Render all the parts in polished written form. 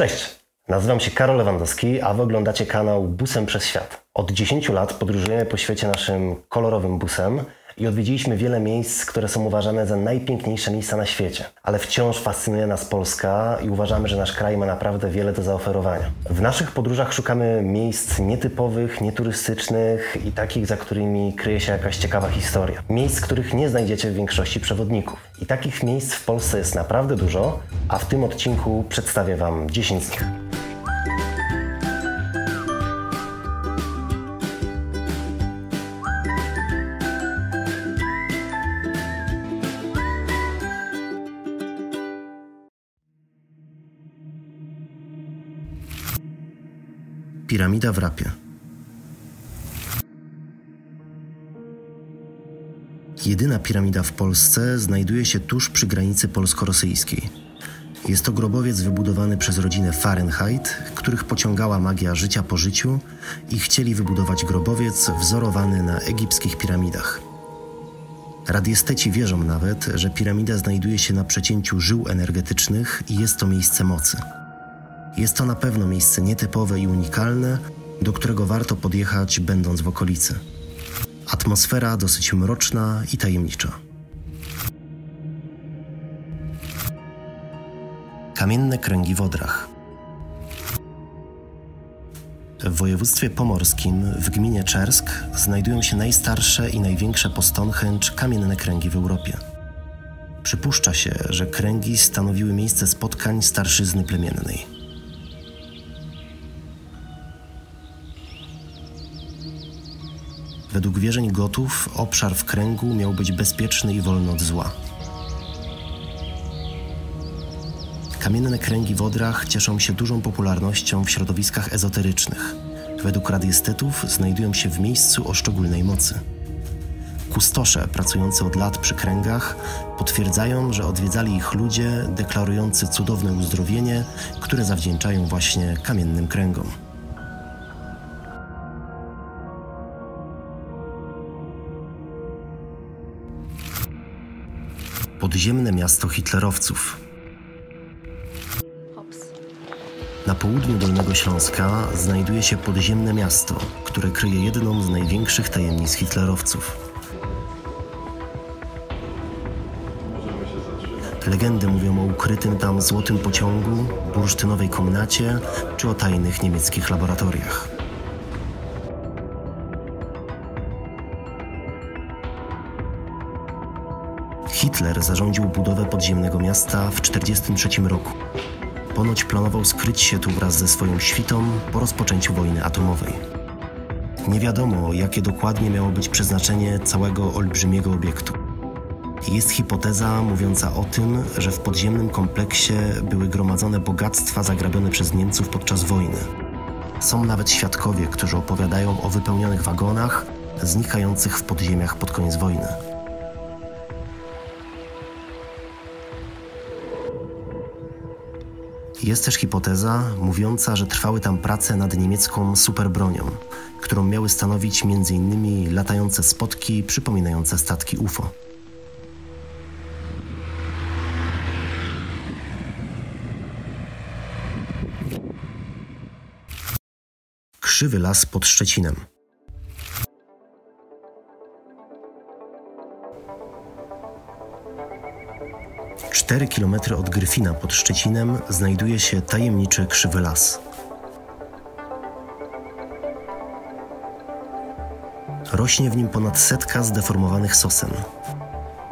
Cześć, nazywam się Karol Lewandowski, a Wy oglądacie kanał Busem Przez Świat. Od 10 lat podróżujemy po świecie naszym kolorowym busem i odwiedziliśmy wiele miejsc, które są uważane za najpiękniejsze miejsca na świecie. Ale wciąż fascynuje nas Polska i uważamy, że nasz kraj ma naprawdę wiele do zaoferowania. W naszych podróżach szukamy miejsc nietypowych, nieturystycznych i takich, za którymi kryje się jakaś ciekawa historia. Miejsc, których nie znajdziecie w większości przewodników. I takich miejsc w Polsce jest naprawdę dużo, a w tym odcinku przedstawię Wam 10 z nich. Piramida w Rapie. Jedyna piramida w Polsce znajduje się tuż przy granicy polsko-rosyjskiej. Jest to grobowiec wybudowany przez rodzinę Fahrenheit, których pociągała magia życia po życiu i chcieli wybudować grobowiec wzorowany na egipskich piramidach. Radiesteci wierzą nawet, że piramida znajduje się na przecięciu żył energetycznych i jest to miejsce mocy. Jest to na pewno miejsce nietypowe i unikalne, do którego warto podjechać, będąc w okolicy. Atmosfera dosyć mroczna i tajemnicza. Kamienne kręgi w Odrach. W województwie pomorskim, w gminie Czersk, znajdują się najstarsze i największe post-Stonehenge kamienne kręgi w Europie. Przypuszcza się, że kręgi stanowiły miejsce spotkań starszyzny plemiennej. Według wierzeń Gotów obszar w kręgu miał być bezpieczny i wolny od zła. Kamienne kręgi w Odrach cieszą się dużą popularnością w środowiskach ezoterycznych. Według radiestetów znajdują się w miejscu o szczególnej mocy. Kustosze pracujące od lat przy kręgach potwierdzają, że odwiedzali ich ludzie deklarujący cudowne uzdrowienie, które zawdzięczają właśnie kamiennym kręgom. Podziemne miasto hitlerowców. Na południu Dolnego Śląska znajduje się podziemne miasto, które kryje jedną z największych tajemnic hitlerowców. Legendy mówią o ukrytym tam złotym pociągu, bursztynowej komnacie czy o tajnych niemieckich laboratoriach. Hitler zarządził budowę podziemnego miasta w 1943 roku. Ponoć planował skryć się tu wraz ze swoją świtą po rozpoczęciu wojny atomowej. Nie wiadomo, jakie dokładnie miało być przeznaczenie całego olbrzymiego obiektu. Jest hipoteza mówiąca o tym, że w podziemnym kompleksie były gromadzone bogactwa zagrabione przez Niemców podczas wojny. Są nawet świadkowie, którzy opowiadają o wypełnionych wagonach znikających w podziemiach pod koniec wojny. Jest też hipoteza mówiąca, że trwały tam prace nad niemiecką superbronią, którą miały stanowić m.in. latające spotki przypominające statki UFO. Krzywy las pod Szczecinem. Cztery kilometry od Gryfina pod Szczecinem znajduje się tajemniczy krzywy las. Rośnie w nim ponad setka zdeformowanych sosen.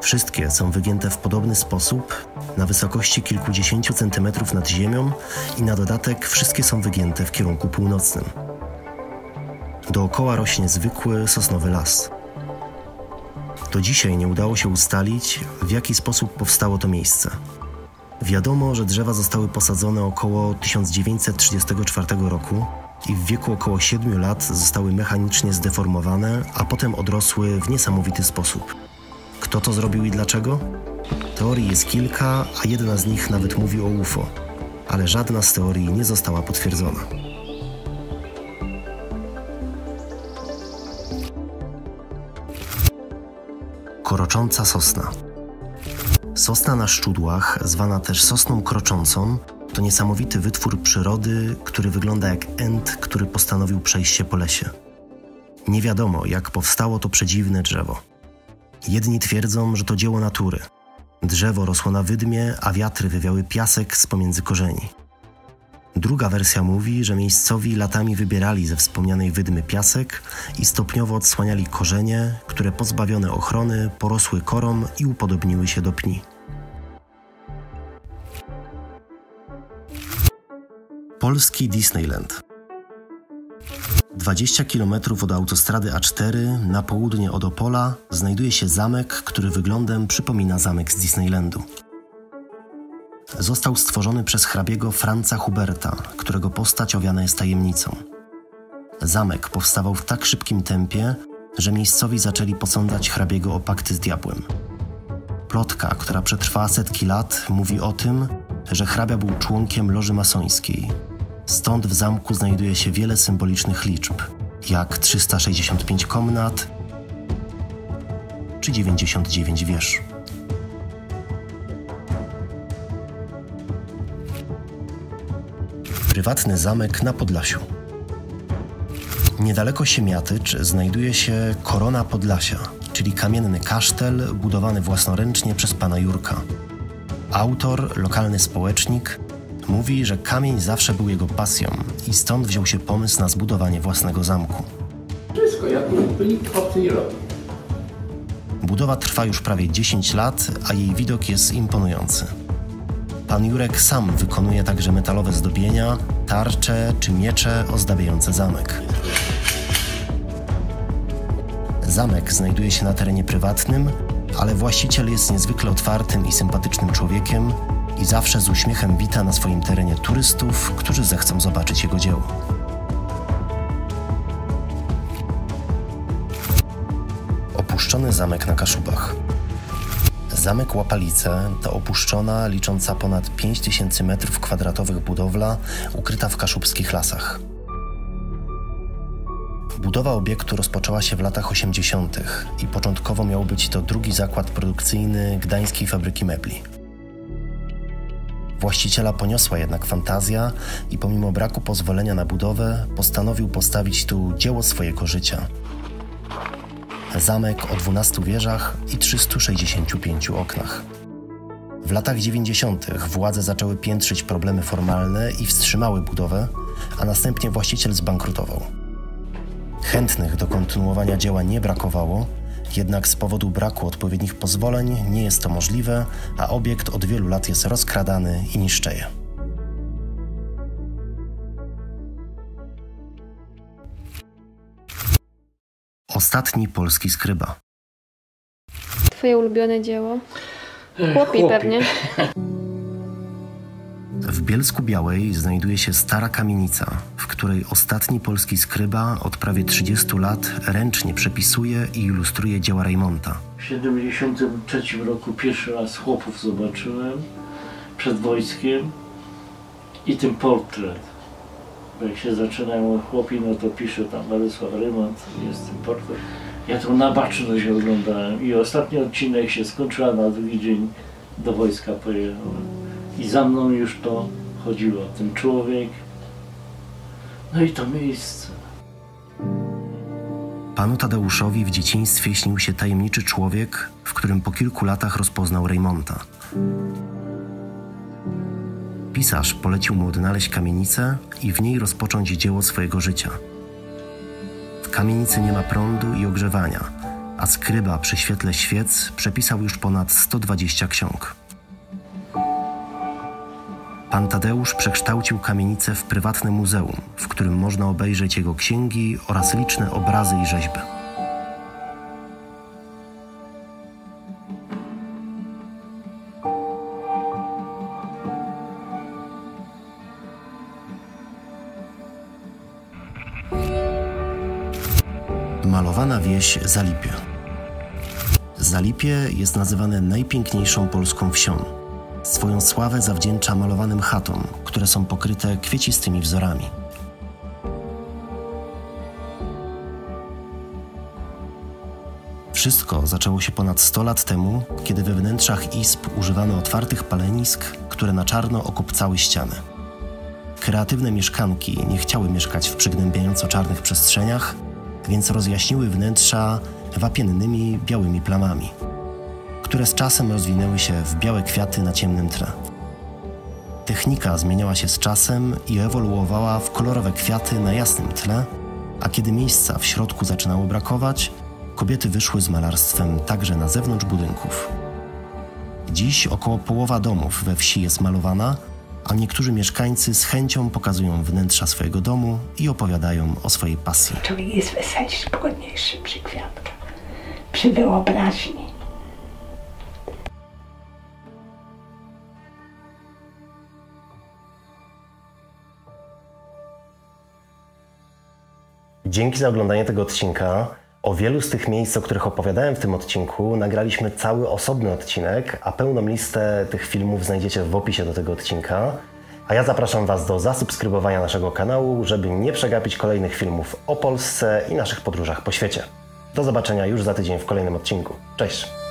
Wszystkie są wygięte w podobny sposób, na wysokości kilkudziesięciu centymetrów nad ziemią i na dodatek wszystkie są wygięte w kierunku północnym. Dookoła rośnie zwykły sosnowy las. Do dzisiaj nie udało się ustalić, w jaki sposób powstało to miejsce. Wiadomo, że drzewa zostały posadzone około 1934 roku i w wieku około 7 lat zostały mechanicznie zdeformowane, a potem odrosły w niesamowity sposób. Kto to zrobił i dlaczego? Teorii jest kilka, a jedna z nich nawet mówi o UFO, ale żadna z teorii nie została potwierdzona. Krocząca sosna. Sosna na szczudłach, zwana też sosną kroczącą, To niesamowity wytwór przyrody, który wygląda jak ent, który postanowił przejść się po lesie. Nie wiadomo, jak powstało to przedziwne drzewo. Jedni twierdzą, że to dzieło natury. Drzewo rosło na wydmie, a wiatry wywiały piasek z pomiędzy korzeni. Druga wersja mówi, że miejscowi latami wybierali ze wspomnianej wydmy piasek i stopniowo odsłaniali korzenie, które pozbawione ochrony porosły korą i upodobniły się do pni. Polski Disneyland. 20 km od autostrady A4 na południe od Opola znajduje się zamek, który wyglądem przypomina zamek z Disneylandu. Został stworzony przez hrabiego Franza Huberta, którego postać owiana jest tajemnicą. Zamek powstawał w tak szybkim tempie, że miejscowi zaczęli posądzać hrabiego o pakty z diabłem. Plotka, która przetrwała setki lat, mówi o tym, że hrabia był członkiem loży masońskiej. Stąd w zamku znajduje się wiele symbolicznych liczb, jak 365 komnat czy 99 wież. Prywatny zamek na Podlasiu. Niedaleko Siemiatycz znajduje się Korona Podlasia, czyli kamienny kasztel budowany własnoręcznie przez pana Jurka. Autor, lokalny społecznik, mówi, że kamień zawsze był jego pasją i stąd wziął się pomysł na zbudowanie własnego zamku. Wszystko, ja tu nikt obcy nie robi. Budowa trwa już prawie 10 lat, a jej widok jest imponujący. Pan Jurek sam wykonuje także metalowe zdobienia, tarcze czy miecze ozdabiające zamek. Zamek znajduje się na terenie prywatnym, ale właściciel jest niezwykle otwartym i sympatycznym człowiekiem i zawsze z uśmiechem wita na swoim terenie turystów, którzy zechcą zobaczyć jego dzieło. Opuszczony zamek na Kaszubach. Zamek Łapalice to opuszczona, licząca ponad 5000 m2 budowla ukryta w kaszubskich lasach. Budowa obiektu rozpoczęła się w latach 80. i początkowo miał być to drugi zakład produkcyjny Gdańskiej Fabryki Mebli. Właściciela poniosła jednak fantazja i pomimo braku pozwolenia na budowę postanowił postawić tu dzieło swojego życia. Zamek o 12 wieżach i 365 oknach. W latach 90. władze zaczęły piętrzyć problemy formalne i wstrzymały budowę, a następnie właściciel zbankrutował. Chętnych do kontynuowania dzieła nie brakowało, jednak z powodu braku odpowiednich pozwoleń nie jest to możliwe, a obiekt od wielu lat jest rozkradany i niszczeje. Ostatni polski skryba. Twoje ulubione dzieło? Chłopi pewnie. W Bielsku Białej znajduje się stara kamienica, w której ostatni polski skryba od prawie 30 lat ręcznie przepisuje i ilustruje dzieła Reymonta. W 1973 roku pierwszy raz chłopów zobaczyłem przed wojskiem i ten portret. Bo jak się zaczynają chłopi, no to pisze tam Władysław Reymont, jest ten portret. Ja tą na baczność oglądałem i ostatni odcinek się skończył, na drugi dzień do wojska pojechałem. I za mną już to chodziło, ten człowiek, no i to miejsce. Panu Tadeuszowi w dzieciństwie śnił się tajemniczy człowiek, w którym po kilku latach rozpoznał Reymonta. Pisarz polecił mu odnaleźć kamienicę i w niej rozpocząć dzieło swojego życia. W kamienicy nie ma prądu i ogrzewania, a skryba przy świetle świec przepisał już ponad 120 ksiąg. Pan Tadeusz przekształcił kamienicę w prywatne muzeum, w którym można obejrzeć jego księgi oraz liczne obrazy i rzeźby. Malowana wieś Zalipie. Zalipie jest nazywane najpiękniejszą polską wsią. Swoją sławę zawdzięcza malowanym chatom, które są pokryte kwiecistymi wzorami. wszystko zaczęło się ponad 100 lat temu, kiedy we wnętrzach izb używano otwartych palenisk, które na czarno okupcały ściany. Kreatywne mieszkanki nie chciały mieszkać w przygnębiająco czarnych przestrzeniach, więc rozjaśniły wnętrza wapiennymi, białymi plamami, które z czasem rozwinęły się w białe kwiaty na ciemnym tle. Technika zmieniała się z czasem i ewoluowała w kolorowe kwiaty na jasnym tle, a kiedy miejsca w środku zaczynało brakować, kobiety wyszły z malarstwem także na zewnątrz budynków. Dziś około połowa domów we wsi jest malowana, a niektórzy mieszkańcy z chęcią pokazują wnętrza swojego domu i opowiadają o swojej pasji. Człowiek jest weselszy, spokojniejszy przy kwiatkach, przy wyobraźni. Dzięki za oglądanie tego odcinka. O wielu z tych miejsc, o których opowiadałem w tym odcinku, nagraliśmy cały osobny odcinek, a pełną listę tych filmów znajdziecie w opisie do tego odcinka. A ja zapraszam Was do zasubskrybowania naszego kanału, żeby nie przegapić kolejnych filmów o Polsce i naszych podróżach po świecie. Do zobaczenia już za tydzień w kolejnym odcinku. Cześć!